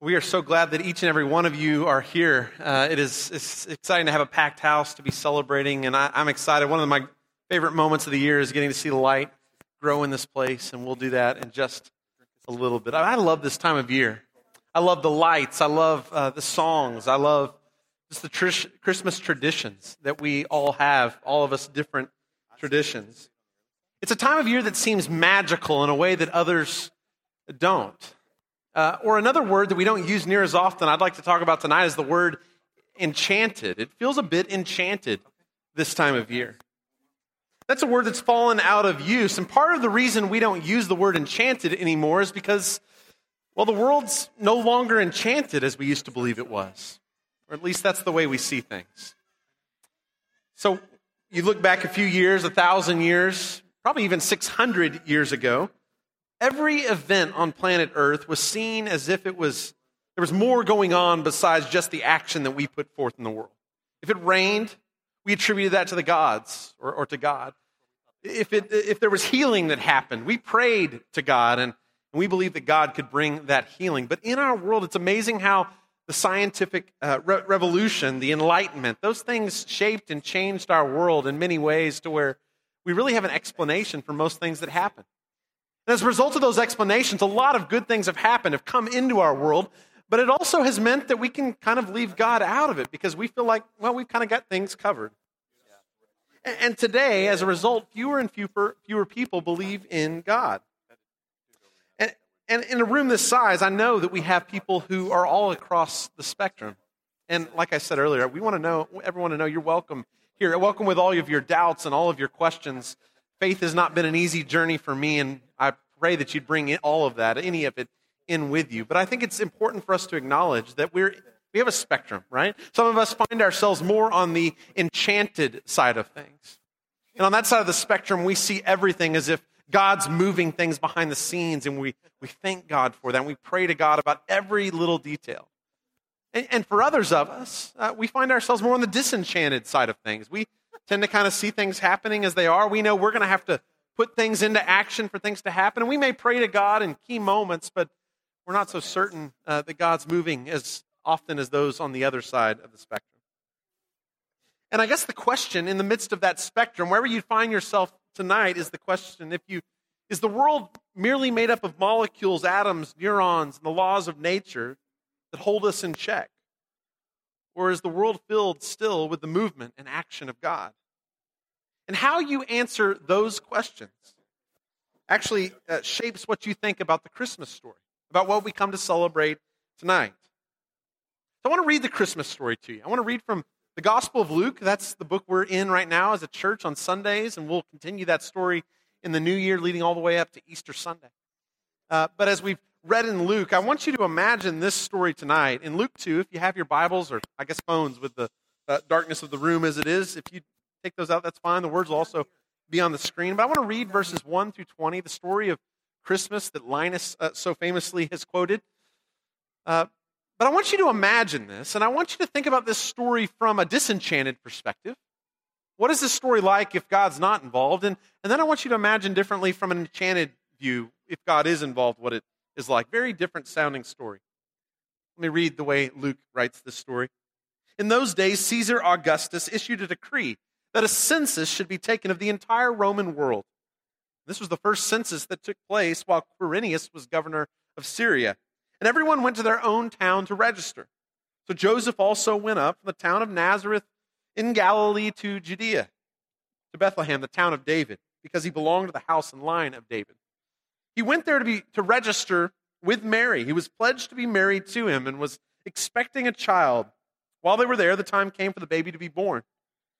We are so glad that each and every one of you are here. It's exciting to have a packed house to be celebrating, and I'm excited. One of my favorite moments of the year is getting to see the light grow in this place, and we'll do that in just a little bit. I love this time of year. I love the lights. I love the songs. I love just the Christmas traditions that we all have, all of us different traditions. It's a time of year that seems magical in a way that others don't. Or another word that we don't use near as often I'd like to talk about tonight is the word enchanted. It feels a bit enchanted this time of year. That's a word that's fallen out of use. And part of the reason we don't use the word enchanted anymore is because, well, the world's no longer enchanted as we used to believe it was. Or at least that's the way we see things. So you look back a few years, 1,000 years, probably even 600 years ago, every event on planet Earth was seen as if there was more going on besides just the action that we put forth in the world. If it rained, we attributed that to the gods or to God. If there was healing that happened, we prayed to God, and we believed that God could bring that healing. But in our world, it's amazing how the scientific revolution, the Enlightenment, those things shaped and changed our world in many ways to where we really have an explanation for most things that happen. And as a result of those explanations, a lot of good things have happened, have come into our world, but it also has meant that we can kind of leave God out of it because we feel like, well, we've kind of got things covered. And today, as a result, fewer and fewer people believe in God. And in a room this size, I know that we have people who are all across the spectrum. And like I said earlier, we want to know, everyone to know you're welcome here. Welcome with all of your doubts and all of your questions. Faith has not been an easy journey for me, and I pray that you'd bring in all of that, any of it, in with you. But I think it's important for us to acknowledge that we have a spectrum, right? Some of us find ourselves more on the enchanted side of things. And on that side of the spectrum, we see everything as if God's moving things behind the scenes, and we thank God for that, and we pray to God about every little detail. And for others of us, we find ourselves more on the disenchanted side of things. We tend to kind of see things happening as they are. We know we're going to have to put things into action for things to happen. And we may pray to God in key moments, but we're not so certain that God's moving as often as those on the other side of the spectrum. And I guess the question in the midst of that spectrum, wherever you find yourself tonight, is the question, is the world merely made up of molecules, atoms, neurons, and the laws of nature that hold us in check? Or is the world filled still with the movement and action of God? And how you answer those questions actually shapes what you think about the Christmas story, about what we come to celebrate tonight. So I want to read the Christmas story to you. I want to read from the Gospel of Luke. That's the book we're in right now as a church on Sundays, and we'll continue that story in the new year leading all the way up to Easter Sunday. But as we've read in Luke, I want you to imagine this story tonight. In Luke 2, if you have your Bibles or, I guess, phones with the darkness of the room as it is, if you take those out, that's fine. The words will also be on the screen. But I want to read verses 1 through 20, the story of Christmas that Linus so famously has quoted. But I want you to imagine this, and I want you to think about this story from a disenchanted perspective. What is this story like if God's not involved? And then I want you to imagine differently from an enchanted view, if God is involved, what it is like. Very different sounding story. Let me read the way Luke writes this story. In those days, Caesar Augustus issued a decree that a census should be taken of the entire Roman world. This was the first census that took place while Quirinius was governor of Syria, and everyone went to their own town to register. So Joseph also went up from the town of Nazareth in Galilee to Judea, to Bethlehem, the town of David, because he belonged to the house and line of David. He went there to register with Mary. He was pledged to be married to him and was expecting a child. While they were there, the time came for the baby to be born.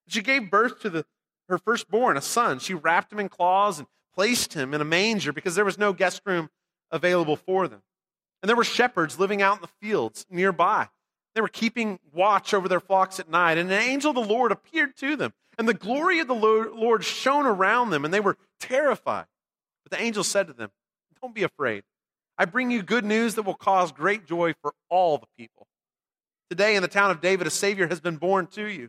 She gave birth to her firstborn, a son. She wrapped him in cloths and placed him in a manger because there was no guest room available for them. And there were shepherds living out in the fields nearby. They were keeping watch over their flocks at night, and an angel of the Lord appeared to them, and the glory of the Lord shone around them, and they were terrified. But the angel said to them, "Don't be afraid. I bring you good news that will cause great joy for all the people. Today in the town of David, a Savior has been born to you.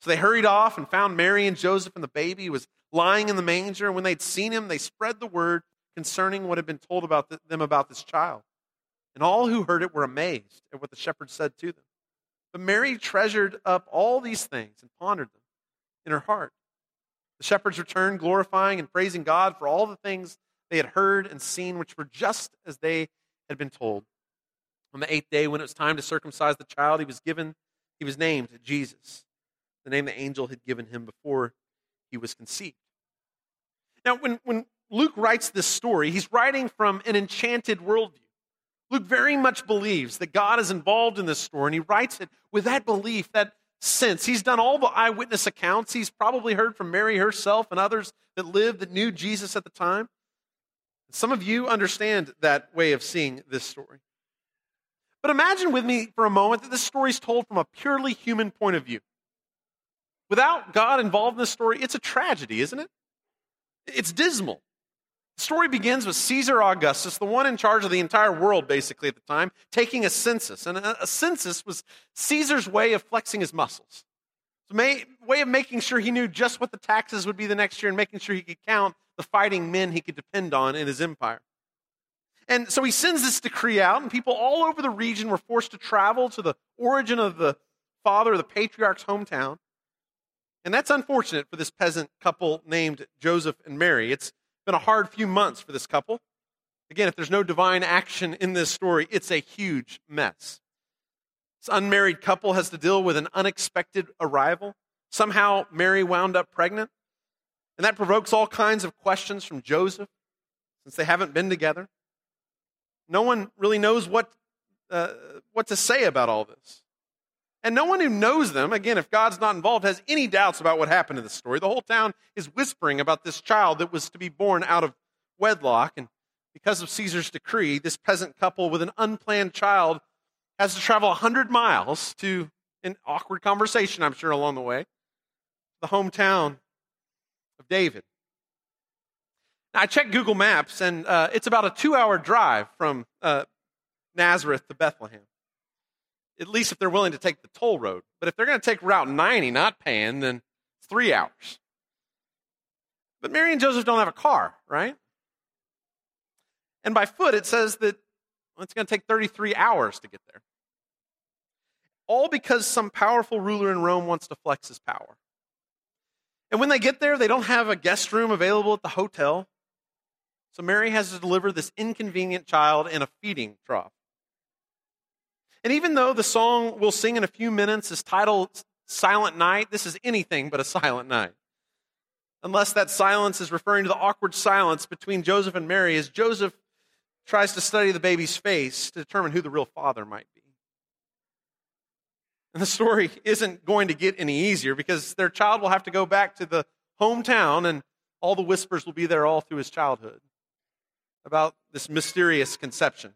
So they hurried off and found Mary and Joseph, and the baby was lying in the manger. And when they'd seen him, they spread the word concerning what had been told about them about this child. And all who heard it were amazed at what the shepherds said to them. But Mary treasured up all these things and pondered them in her heart. The shepherds returned, glorifying and praising God for all the things they had heard and seen, which were just as they had been told. On the eighth day, when it was time to circumcise the child, he was named Jesus, the name the angel had given him before he was conceived. Now, when Luke writes this story, he's writing from an enchanted worldview. Luke very much believes that God is involved in this story, and he writes it with that belief, that sense. He's done all the eyewitness accounts. He's probably heard from Mary herself and others that lived, that knew Jesus at the time. Some of you understand that way of seeing this story. But imagine with me for a moment that this story is told from a purely human point of view. Without God involved in this story, it's a tragedy, isn't it? It's dismal. The story begins with Caesar Augustus, the one in charge of the entire world, basically, at the time, taking a census. And a census was Caesar's way of flexing his muscles. It's a way of making sure he knew just what the taxes would be the next year and making sure he could count the fighting men he could depend on in his empire. And so he sends this decree out, and people all over the region were forced to travel to the origin of the father, the patriarch's hometown. And that's unfortunate for this peasant couple named Joseph and Mary. It's been a hard few months for this couple. Again, if there's no divine action in this story, it's a huge mess. This unmarried couple has to deal with an unexpected arrival. Somehow, Mary wound up pregnant. And that provokes all kinds of questions from Joseph, since they haven't been together. No one really knows what to say about all this. And no one who knows them, again, if God's not involved, has any doubts about what happened in this story. The whole town is whispering about this child that was to be born out of wedlock. And because of Caesar's decree, this peasant couple with an unplanned child has to travel 100 miles to an awkward conversation, I'm sure, along the way, the hometown of David. Now, I checked Google Maps, and it's about a 2-hour drive from Nazareth to Bethlehem. At least if they're willing to take the toll road. But if they're going to take Route 90, not paying, then it's 3 hours. But Mary and Joseph don't have a car, right? And by foot, it says that it's going to take 33 hours to get there. All because some powerful ruler in Rome wants to flex his power. And when they get there, they don't have a guest room available at the hotel. So Mary has to deliver this inconvenient child in a feeding trough. And even though the song we'll sing in a few minutes is titled Silent Night, this is anything but a silent night. Unless that silence is referring to the awkward silence between Joseph and Mary as Joseph tries to study the baby's face to determine who the real father might be. And the story isn't going to get any easier because their child will have to go back to the hometown, and all the whispers will be there all through his childhood about this mysterious conception.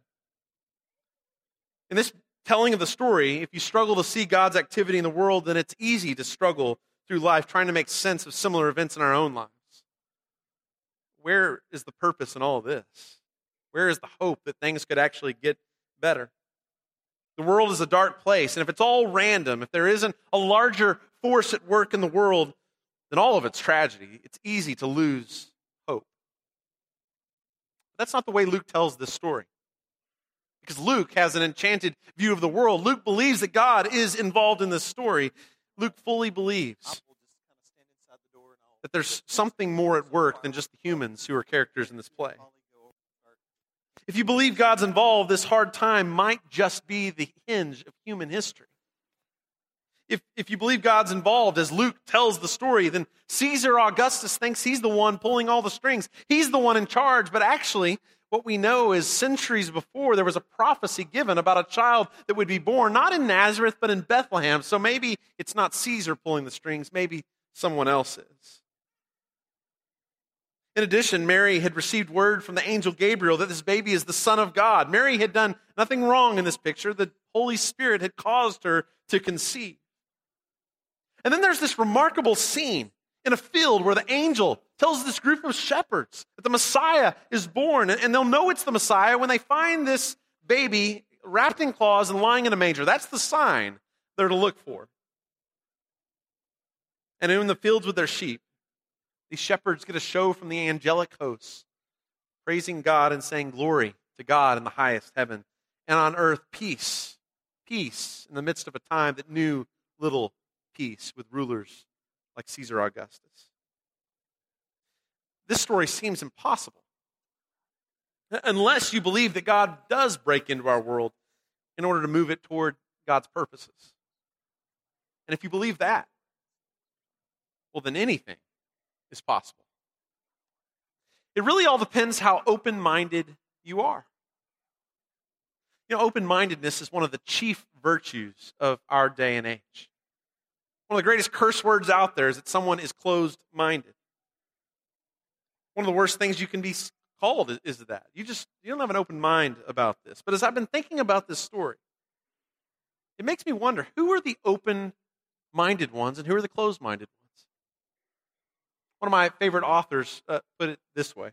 In this telling of the story, if you struggle to see God's activity in the world, then it's easy to struggle through life trying to make sense of similar events in our own lives. Where is the purpose in all this? Where is the hope that things could actually get better? The world is a dark place, and if it's all random, if there isn't a larger force at work in the world than all of its tragedy, it's easy to lose hope. But that's not the way Luke tells this story. Because Luke has an enchanted view of the world. Luke believes that God is involved in this story. Luke fully believes that there's something more at work than just the humans who are characters in this play. If you believe God's involved, this hard time might just be the hinge of human history. If you believe God's involved, as Luke tells the story, then Caesar Augustus thinks he's the one pulling all the strings. He's the one in charge, but actually, what we know is centuries before, there was a prophecy given about a child that would be born, not in Nazareth, but in Bethlehem. So maybe it's not Caesar pulling the strings. Maybe someone else is. In addition, Mary had received word from the angel Gabriel that this baby is the Son of God. Mary had done nothing wrong in this picture. The Holy Spirit had caused her to conceive. And then there's this remarkable scene in a field where the angel tells this group of shepherds that the Messiah is born, and they'll know it's the Messiah when they find this baby wrapped in cloths and lying in a manger. That's the sign they're to look for. And in the fields with their sheep, these shepherds get a show from the angelic hosts, praising God and saying, "Glory to God in the highest heaven, and on earth peace, peace in the midst of a time that knew little peace with rulers like Caesar Augustus." This story seems impossible unless you believe that God does break into our world in order to move it toward God's purposes. And if you believe that, well, then anything is possible. It really all depends how open-minded you are. You know, open-mindedness is one of the chief virtues of our day and age. One of the greatest curse words out there is that someone is closed-minded. One of the worst things you can be called is that. You don't have an open mind about this. But as I've been thinking about this story, it makes me wonder, who are the open-minded ones and who are the closed-minded ones? One of my favorite authors put it this way.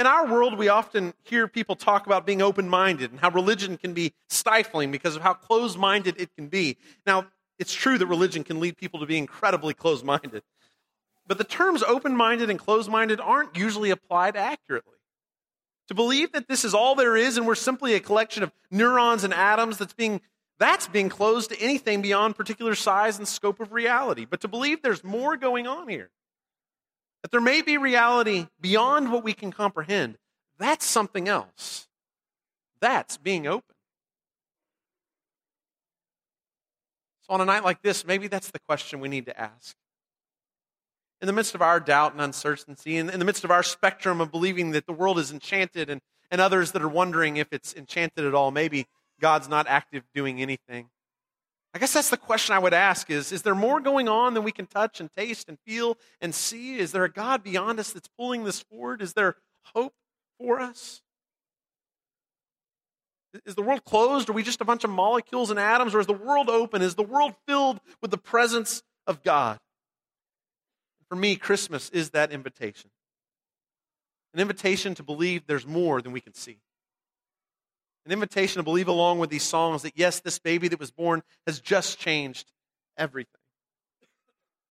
In our world, we often hear people talk about being open-minded and how religion can be stifling because of how closed-minded it can be. Now, it's true that religion can lead people to be incredibly closed-minded. But the terms open-minded and closed-minded aren't usually applied accurately. To believe that this is all there is and we're simply a collection of neurons and atoms that's being closed to anything beyond particular size and scope of reality. But to believe there's more going on here, that there may be reality beyond what we can comprehend, that's something else. That's being open. So on a night like this, maybe that's the question we need to ask. In the midst of our doubt and uncertainty, in the midst of our spectrum of believing that the world is enchanted and others that are wondering if it's enchanted at all, maybe God's not active doing anything. I guess that's the question I would ask is there more going on than we can touch and taste and feel and see? Is there a God beyond us that's pulling this forward? Is there hope for us? Is the world closed? Are we just a bunch of molecules and atoms? Or is the world open? Is the world filled with the presence of God? For me, Christmas is that invitation. An invitation to believe there's more than we can see. An invitation to believe along with these songs that, yes, this baby that was born has just changed everything.